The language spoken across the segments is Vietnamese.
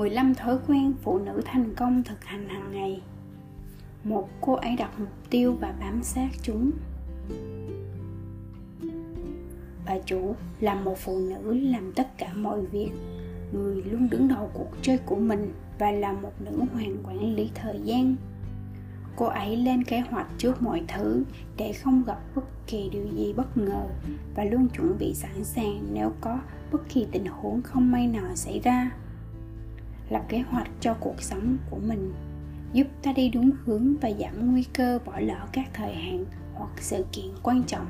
15 thói quen phụ nữ thành công thực hành hàng ngày. 1. Cô ấy đặt mục tiêu và bám sát chúng. Bà chủ là một phụ nữ làm tất cả mọi việc. Người luôn đứng đầu cuộc chơi của mình và là một nữ hoàng quản lý thời gian. Cô ấy lên kế hoạch trước mọi thứ để không gặp bất kỳ điều gì bất ngờ và luôn chuẩn bị sẵn sàng nếu có bất kỳ tình huống không may nào xảy ra. Lập kế hoạch cho cuộc sống của mình giúp ta đi đúng hướng và giảm nguy cơ bỏ lỡ các thời hạn hoặc sự kiện quan trọng.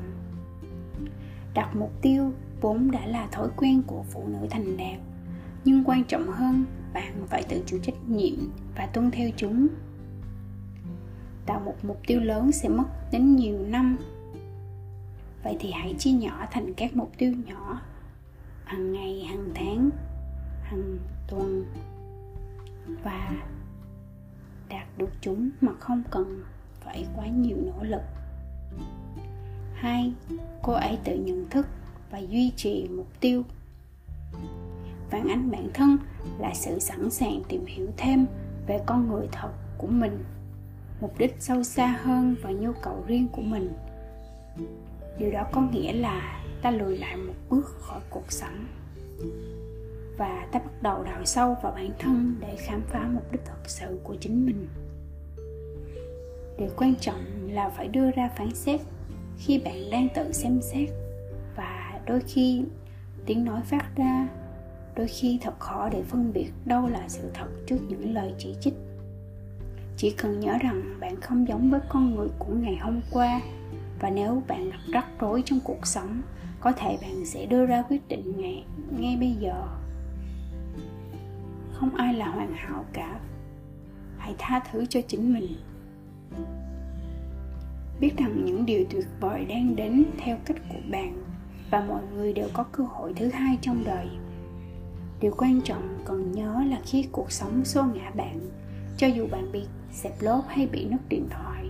Đặt mục tiêu vốn đã là thói quen của phụ nữ thành đạt, nhưng quan trọng hơn, bạn phải tự chịu trách nhiệm và tuân theo chúng. Tạo một mục tiêu lớn sẽ mất đến nhiều năm. Vậy thì hãy chia nhỏ thành các mục tiêu nhỏ hàng ngày, hàng tháng, hàng tuần và đạt được chúng mà không cần phải quá nhiều nỗ lực. 2. Cô ấy tự nhận thức và duy trì mục tiêu. Phản ánh bản thân là sự sẵn sàng tìm hiểu thêm về con người thật của mình, mục đích sâu xa hơn và nhu cầu riêng của mình. Điều đó có nghĩa là ta lùi lại một bước khỏi cuộc sống và ta bắt đầu đào sâu vào bản thân để khám phá mục đích thực sự của chính mình. Điều quan trọng là phải đưa ra phán xét khi bạn đang tự xem xét, và đôi khi tiếng nói phát ra, đôi khi thật khó để phân biệt đâu là sự thật trước những lời chỉ trích. Chỉ cần nhớ rằng bạn không giống với con người của ngày hôm qua, và nếu bạn gặp rắc rối trong cuộc sống, có thể bạn sẽ đưa ra quyết định ngay bây giờ. Không ai là hoàn hảo cả. Hãy tha thứ cho chính mình. Biết rằng những điều tuyệt vời đang đến theo cách của bạn, và mọi người đều có cơ hội thứ hai trong đời. Điều quan trọng cần nhớ là khi cuộc sống xô ngã bạn, cho dù bạn bị xẹp lốp hay bị nứt điện thoại,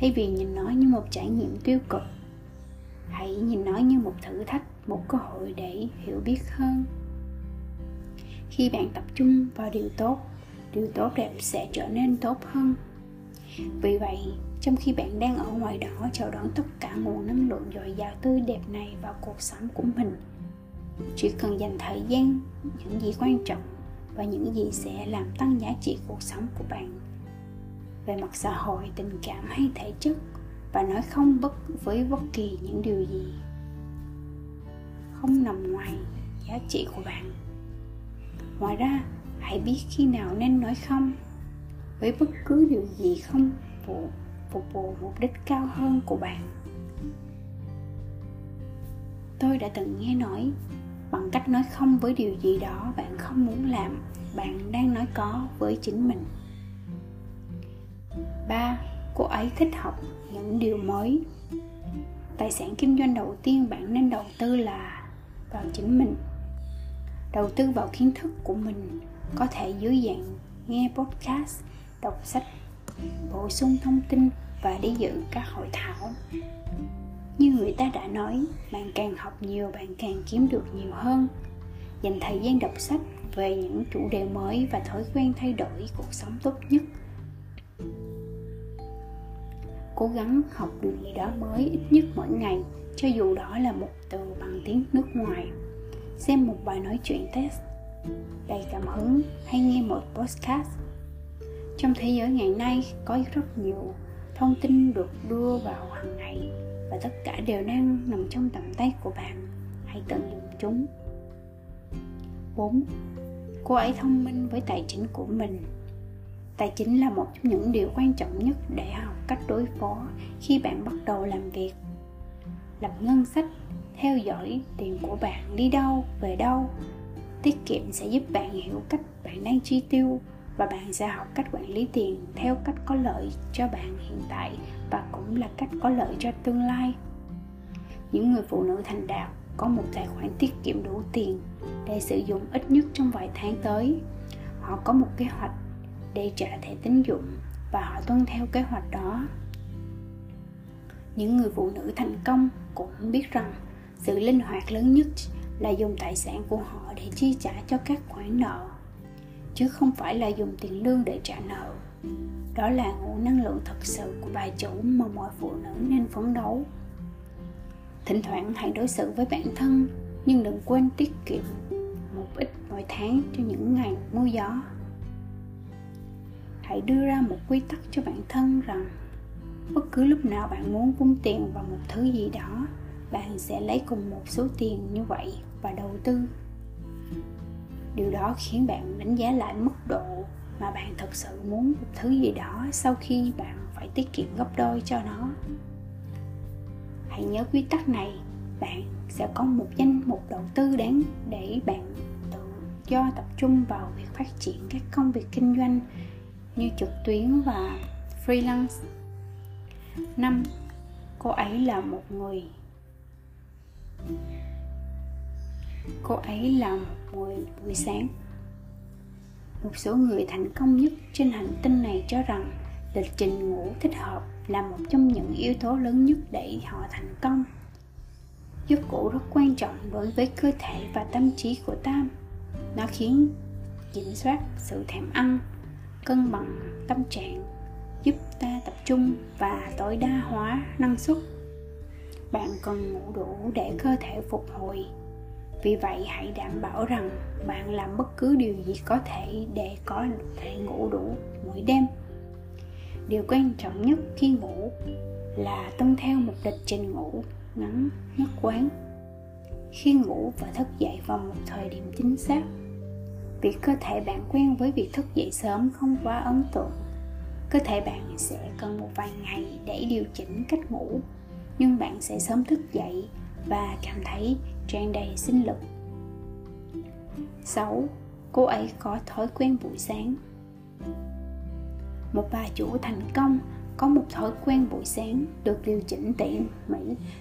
thay vì nhìn nó như một trải nghiệm tiêu cực, hãy nhìn nó như một thử thách, một cơ hội để hiểu biết hơn. Khi bạn tập trung vào điều tốt đẹp sẽ trở nên tốt hơn. Vì vậy, trong khi bạn đang ở ngoài đỏ chào đón tất cả nguồn năng lượng dồi dào tươi đẹp này vào cuộc sống của mình, chỉ cần dành thời gian những gì quan trọng và những gì sẽ làm tăng giá trị cuộc sống của bạn về mặt xã hội, tình cảm hay thể chất, và nói không với bất kỳ những điều gì không nằm ngoài giá trị của bạn. Ngoài ra, hãy biết khi nào nên nói không với bất cứ điều gì không phục vụ mục đích cao hơn của bạn. Tôi đã từng nghe nói, bằng cách nói không với điều gì đó bạn không muốn làm, bạn đang nói có với chính mình. 3. Cô ấy thích học những điều mới. Tài sản kinh doanh đầu tiên bạn nên đầu tư là vào chính mình. Đầu tư vào kiến thức của mình, có thể dưới dạng nghe podcast, đọc sách, bổ sung thông tin và đi dự các hội thảo. Như người ta đã nói, bạn càng học nhiều, bạn càng kiếm được nhiều hơn. Dành thời gian đọc sách về những chủ đề mới và thói quen thay đổi cuộc sống tốt nhất. Cố gắng học điều gì đó mới ít nhất mỗi ngày, cho dù đó là một từ bằng tiếng nước ngoài, xem một bài nói chuyện TED đầy cảm hứng hay nghe một podcast. Trong thế giới ngày nay có rất nhiều thông tin được đưa vào hàng ngày, và tất cả đều đang nằm trong tầm tay của bạn. Hãy tận dụng chúng. 4. Cô ấy thông minh với tài chính của mình. Tài chính là một trong những điều quan trọng nhất để học cách đối phó khi bạn bắt đầu làm việc. Lập ngân sách, theo dõi tiền của bạn đi đâu, về đâu. Tiết kiệm sẽ giúp bạn hiểu cách bạn đang chi tiêu, và bạn sẽ học cách quản lý tiền theo cách có lợi cho bạn hiện tại và cũng là cách có lợi cho tương lai. Những người phụ nữ thành đạt có một tài khoản tiết kiệm đủ tiền để sử dụng ít nhất trong vài tháng tới. Họ có một kế hoạch để trả thẻ tín dụng và họ tuân theo kế hoạch đó. Những người phụ nữ thành công cũng biết rằng sự linh hoạt lớn nhất là dùng tài sản của họ để chi trả cho các khoản nợ. chứ không phải là dùng tiền lương để trả nợ. Đó là nguồn năng lượng thật sự của bà chủ mà mọi phụ nữ nên phấn đấu. Thỉnh thoảng hãy đối xử với bản thân, nhưng đừng quên tiết kiệm một ít mỗi tháng cho những ngày mưa gió. Hãy đưa ra một quy tắc cho bản thân rằng bất cứ lúc nào bạn muốn vung tiền vào một thứ gì đó, bạn sẽ lấy cùng một số tiền như vậy và đầu tư. Điều đó khiến bạn đánh giá lại mức độ mà bạn thực sự muốn một thứ gì đó sau khi bạn phải tiết kiệm gấp đôi cho nó. Hãy nhớ quy tắc này, bạn sẽ có một danh mục đầu tư đáng để bạn tự do tập trung vào việc phát triển các công việc kinh doanh như trực tuyến và freelance. 5. Cô ấy là một người buổi sáng. Một số người thành công nhất trên hành tinh này cho rằng lịch trình ngủ thích hợp là một trong những yếu tố lớn nhất để họ thành công. Giấc ngủ rất quan trọng đối với cơ thể và tâm trí của ta. Nó khiến kiểm soát sự thèm ăn, cân bằng tâm trạng, giúp ta tập trung và tối đa hóa năng suất. Bạn cần ngủ đủ để cơ thể phục hồi. Vì vậy, hãy đảm bảo rằng bạn làm bất cứ điều gì có thể để có thể ngủ đủ mỗi đêm. Điều quan trọng nhất khi ngủ là tuân theo một lịch trình ngủ ngắn nhất quán. Khi ngủ và thức dậy vào một thời điểm chính xác. Việc cơ thể bạn quen với việc thức dậy sớm không quá ấn tượng. Cơ thể bạn sẽ cần một vài ngày để điều chỉnh cách ngủ, nhưng bạn sẽ sớm thức dậy và cảm thấy tràn đầy sinh lực. 6. Cô ấy có thói quen buổi sáng. Một bà chủ thành công có một thói quen buổi sáng được điều chỉnh tỉ mỉ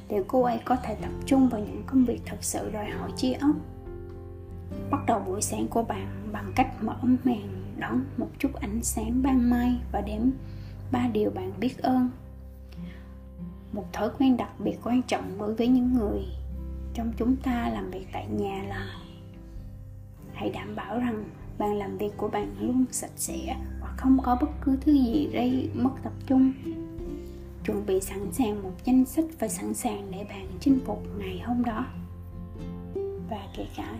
để cô ấy có thể tập trung vào những công việc thật sự đòi hỏi trí óc. Bắt đầu buổi sáng của bạn bằng cách mở màn đón một chút ánh sáng ban mai và đếm 3 điều bạn biết ơn. Một thói quen đặc biệt quan trọng đối với những người trong chúng ta làm việc tại nhà là hãy đảm bảo rằng bàn làm việc của bạn luôn sạch sẽ và không có bất cứ thứ gì gây mất tập trung. Chuẩn bị sẵn sàng một danh sách và sẵn sàng để bạn chinh phục ngày hôm đó, và kể cả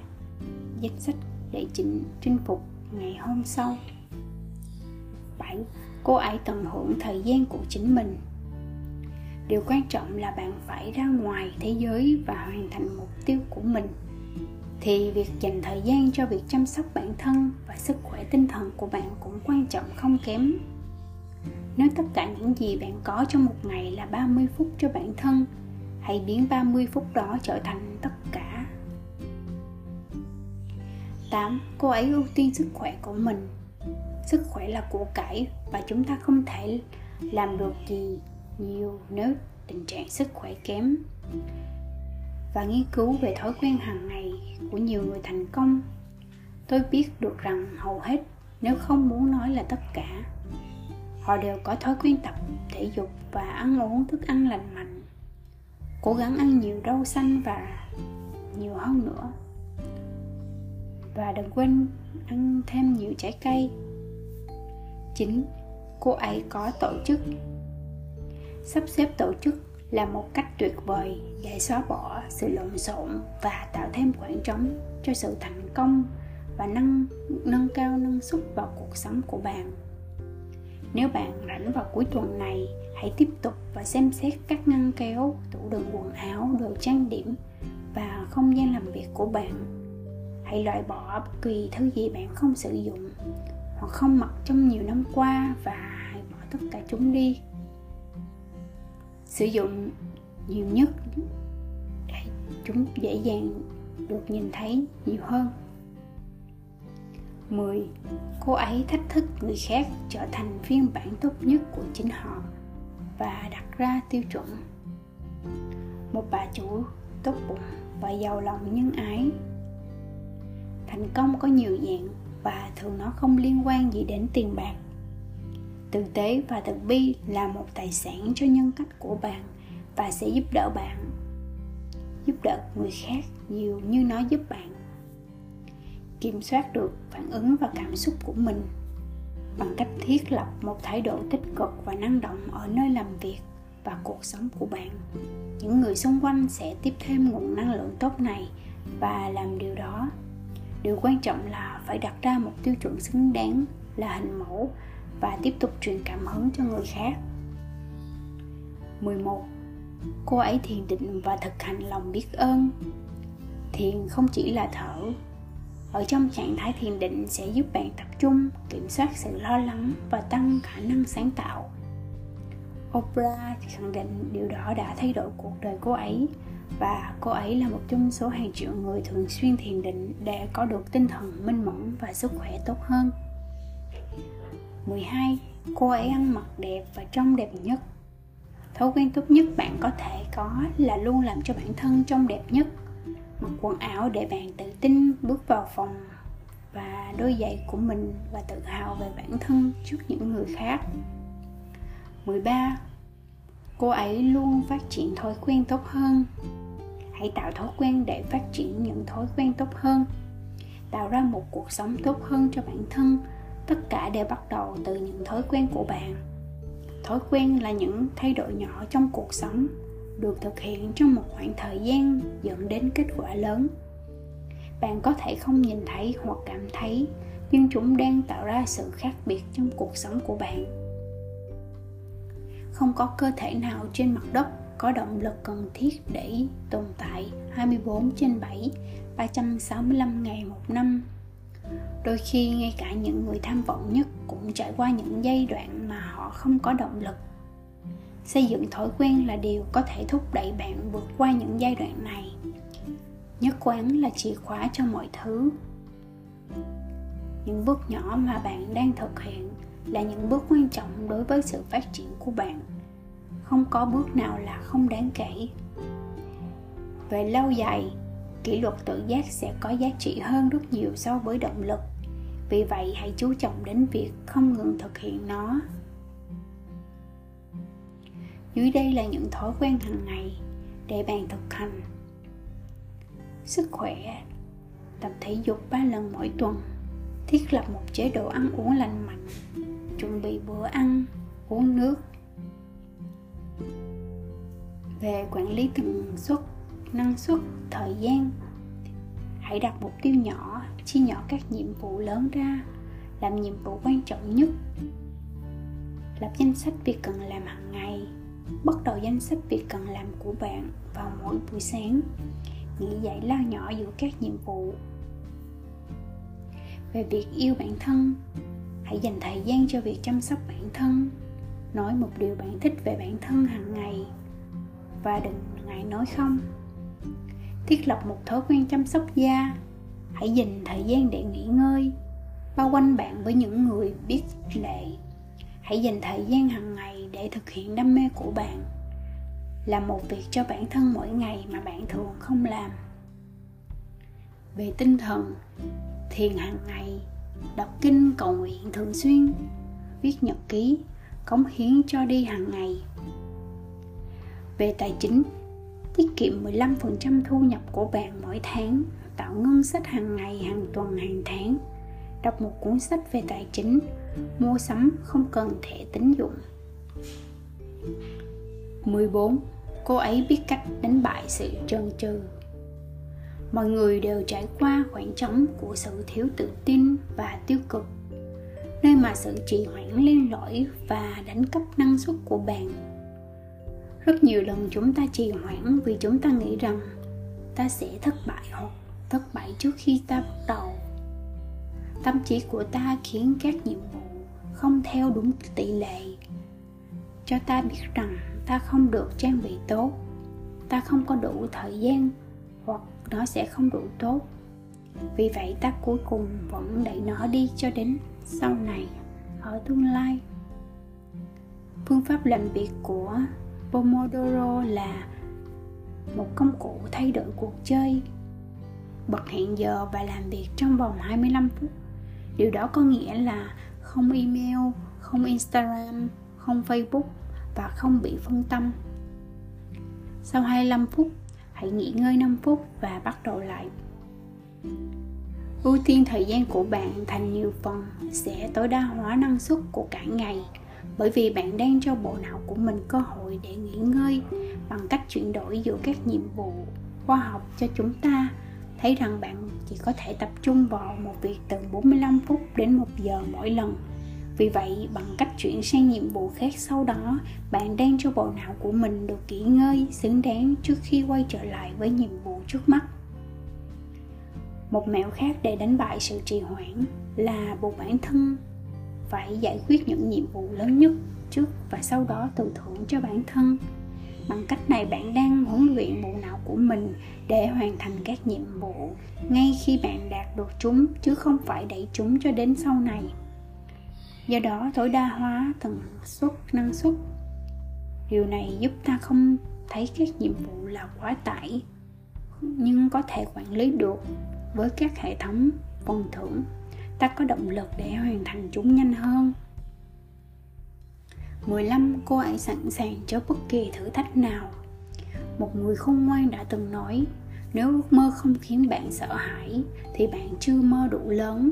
danh sách để chinh phục ngày hôm sau. 7. Cô ấy tận hưởng thời gian của chính mình. Điều quan trọng là bạn phải ra ngoài thế giới và hoàn thành mục tiêu của mình, thì việc dành thời gian cho việc chăm sóc bản thân và sức khỏe tinh thần của bạn cũng quan trọng không kém. Nếu tất cả những gì bạn có trong một ngày là 30 phút cho bản thân, hãy biến 30 phút đó trở thành tất cả. 8. Cô ấy ưu tiên sức khỏe của mình. Sức khỏe là của cải và chúng ta không thể làm được gì nhiều nếu tình trạng sức khỏe kém. Và nghiên cứu về thói quen hàng ngày của nhiều người thành công, tôi biết được rằng hầu hết, nếu không muốn nói là tất cả, họ đều có thói quen tập thể dục và ăn uống thức ăn lành mạnh, cố gắng ăn nhiều rau xanh và nhiều hơn nữa, và đừng quên ăn thêm nhiều trái cây. 9. Cô ấy có tổ chức. Sắp xếp tổ chức là một cách tuyệt vời để xóa bỏ sự lộn xộn và tạo thêm khoảng trống cho sự thành công và nâng cao năng suất vào cuộc sống của bạn. Nếu bạn rảnh vào cuối tuần này, hãy tiếp tục và xem xét các ngăn kéo, tủ đựng quần áo, đồ trang điểm và không gian làm việc của bạn. Hãy loại bỏ bất kỳ thứ gì bạn không sử dụng hoặc không mặc trong nhiều năm qua và hãy bỏ tất cả chúng đi. Sử dụng nhiều nhất để chúng dễ dàng được nhìn thấy nhiều hơn. 10. Cô ấy thách thức người khác trở thành phiên bản tốt nhất của chính họ và đặt ra tiêu chuẩn. Một bà chủ tốt bụng và giàu lòng nhân ái. Thành công có nhiều dạng và thường nó không liên quan gì đến tiền bạc. Tử tế và từ bi là một tài sản cho nhân cách của bạn và sẽ giúp đỡ người khác nhiều như nó giúp bạn. kiểm soát được phản ứng và cảm xúc của mình bằng cách thiết lập một thái độ tích cực và năng động ở nơi làm việc và cuộc sống của bạn. Những người xung quanh sẽ tiếp thêm nguồn năng lượng tốt này và làm điều đó. Điều quan trọng là phải đặt ra một tiêu chuẩn xứng đáng là hình mẫu và tiếp tục truyền cảm hứng cho người khác. 11. Cô ấy thiền định và thực hành lòng biết ơn. Thiền không chỉ là thở. Ở trong trạng thái thiền định sẽ giúp bạn tập trung, kiểm soát sự lo lắng và tăng khả năng sáng tạo. Oprah khẳng định điều đó đã thay đổi cuộc đời cô ấy, và cô ấy là một trong số hàng triệu người thường xuyên thiền định để có được tinh thần minh mẫn và sức khỏe tốt hơn. 12. Cô ấy ăn mặc đẹp và trông đẹp nhất. Thói quen tốt nhất bạn có thể có là luôn làm cho bản thân trông đẹp nhất. Mặc quần áo để bạn tự tin bước vào phòng và đôi giày của mình, và tự hào về bản thân trước những người khác. 13. Cô ấy luôn phát triển thói quen tốt hơn. Hãy tạo thói quen để phát triển những thói quen tốt hơn. Tạo ra một cuộc sống tốt hơn cho bản thân. Tất cả đều bắt đầu từ những thói quen của bạn. Thói quen là những thay đổi nhỏ trong cuộc sống, được thực hiện trong một khoảng thời gian dẫn đến kết quả lớn. Bạn có thể không nhìn thấy hoặc cảm thấy, nhưng chúng đang tạo ra sự khác biệt trong cuộc sống của bạn. Không có cơ thể nào trên mặt đất có động lực cần thiết để tồn tại 24/7, 365 ngày một năm. Đôi khi ngay cả những người tham vọng nhất cũng trải qua những giai đoạn mà họ không có động lực. Xây dựng thói quen là điều có thể thúc đẩy bạn vượt qua những giai đoạn này. Nhất quán là chìa khóa cho mọi thứ. Những bước nhỏ mà bạn đang thực hiện là những bước quan trọng đối với sự phát triển của bạn. Không có bước nào là không đáng kể. Về lâu dài, kỷ luật tự giác sẽ có giá trị hơn rất nhiều so với động lực. Vì vậy, hãy chú trọng đến việc không ngừng thực hiện nó. Dưới đây là những thói quen hàng ngày để bạn thực hành: sức khỏe, tập thể dục 3 lần mỗi tuần, thiết lập một chế độ ăn uống lành mạnh, chuẩn bị bữa ăn, uống nước. Về quản lý tần suất, năng suất, thời gian, hãy đặt mục tiêu nhỏ, chia nhỏ các nhiệm vụ lớn ra, làm nhiệm vụ quan trọng nhất. Lập danh sách việc cần làm hàng ngày. Bắt đầu danh sách việc cần làm của bạn vào mỗi buổi sáng. Nghĩ giải lao nhỏ giữa các nhiệm vụ. Về việc yêu bản thân, hãy dành thời gian cho việc chăm sóc bản thân. Nói một điều bạn thích về bản thân hàng ngày và đừng ngại nói không. Thiết lập một thói quen chăm sóc da. Hãy dành thời gian để nghỉ ngơi. Bao quanh bạn với những người biết lệ. Hãy dành thời gian hàng ngày để thực hiện đam mê của bạn. Làm một việc cho bản thân mỗi ngày mà bạn thường không làm. Về tinh thần, thiền hàng ngày, đọc kinh cầu nguyện thường xuyên, viết nhật ký, cống hiến cho đi hàng ngày. Về tài chính, tiết kiệm 15% thu nhập của bạn mỗi tháng, tạo ngân sách hàng ngày, hàng tuần, hàng tháng. Đọc một cuốn sách về tài chính, mua sắm không cần thẻ tín dụng. 14. Cô ấy biết cách đánh bại sự chần chừ. Mọi người đều trải qua khoảng trống của sự thiếu tự tin và tiêu cực, nơi mà sự trì hoãn lên lỗi và đánh cắp năng suất của bạn. Rất nhiều lần chúng ta trì hoãn vì chúng ta nghĩ rằng ta sẽ thất bại hoặc thất bại trước khi ta bắt đầu. Tâm trí của ta khiến các nhiệm vụ không theo đúng tỷ lệ, cho ta biết rằng ta không được trang bị tốt, ta không có đủ thời gian hoặc nó sẽ không đủ tốt. Vì vậy ta cuối cùng vẫn đẩy nó đi cho đến sau này, ở tương lai. Phương pháp làm việc của Pomodoro là một công cụ thay đổi cuộc chơi. Bật hẹn giờ và làm việc trong vòng 25 phút. Điều đó có nghĩa là không email, không Instagram, không Facebook và không bị phân tâm. Sau 25 phút, hãy nghỉ ngơi 5 phút và bắt đầu lại. Ưu tiên thời gian của bạn thành nhiều phần sẽ tối đa hóa năng suất của cả ngày, bởi vì bạn đang cho bộ não của mình cơ hội để nghỉ ngơi bằng cách chuyển đổi giữa các nhiệm vụ khoa học cho chúng ta. Thấy rằng bạn chỉ có thể tập trung vào một việc từ 45 phút đến 1 giờ mỗi lần. Vì vậy, bằng cách chuyển sang nhiệm vụ khác sau đó, bạn đang cho bộ não của mình được nghỉ ngơi xứng đáng trước khi quay trở lại với nhiệm vụ trước mắt. Một mẹo khác để đánh bại sự trì hoãn là buộc bản thân phải giải quyết những nhiệm vụ lớn nhất trước và sau đó tự thưởng cho bản thân. Bằng cách này bạn đang huấn luyện bộ não của mình để hoàn thành các nhiệm vụ ngay khi bạn đạt được chúng, chứ không phải đẩy chúng cho đến sau này. Do đó tối đa hóa tần suất năng suất. Điều này giúp ta không thấy các nhiệm vụ là quá tải, nhưng có thể quản lý được. Với các hệ thống phần thưởng, ta có động lực để hoàn thành chúng nhanh hơn. 15. Cô ấy sẵn sàng cho bất kỳ thử thách nào. Một người khôn ngoan đã từng nói, nếu ước mơ không khiến bạn sợ hãi thì bạn chưa mơ đủ lớn.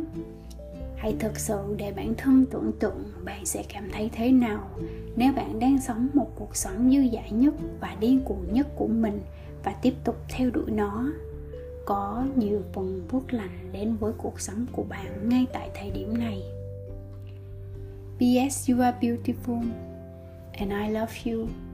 Hãy thực sự để bản thân tưởng tượng bạn sẽ cảm thấy thế nào nếu bạn đang sống một cuộc sống dư dả nhất và điên cuồng nhất của mình và tiếp tục theo đuổi nó. Có nhiều phần phước lành đến với cuộc sống của bạn ngay tại thời điểm này. P.S. You are beautiful and I love you.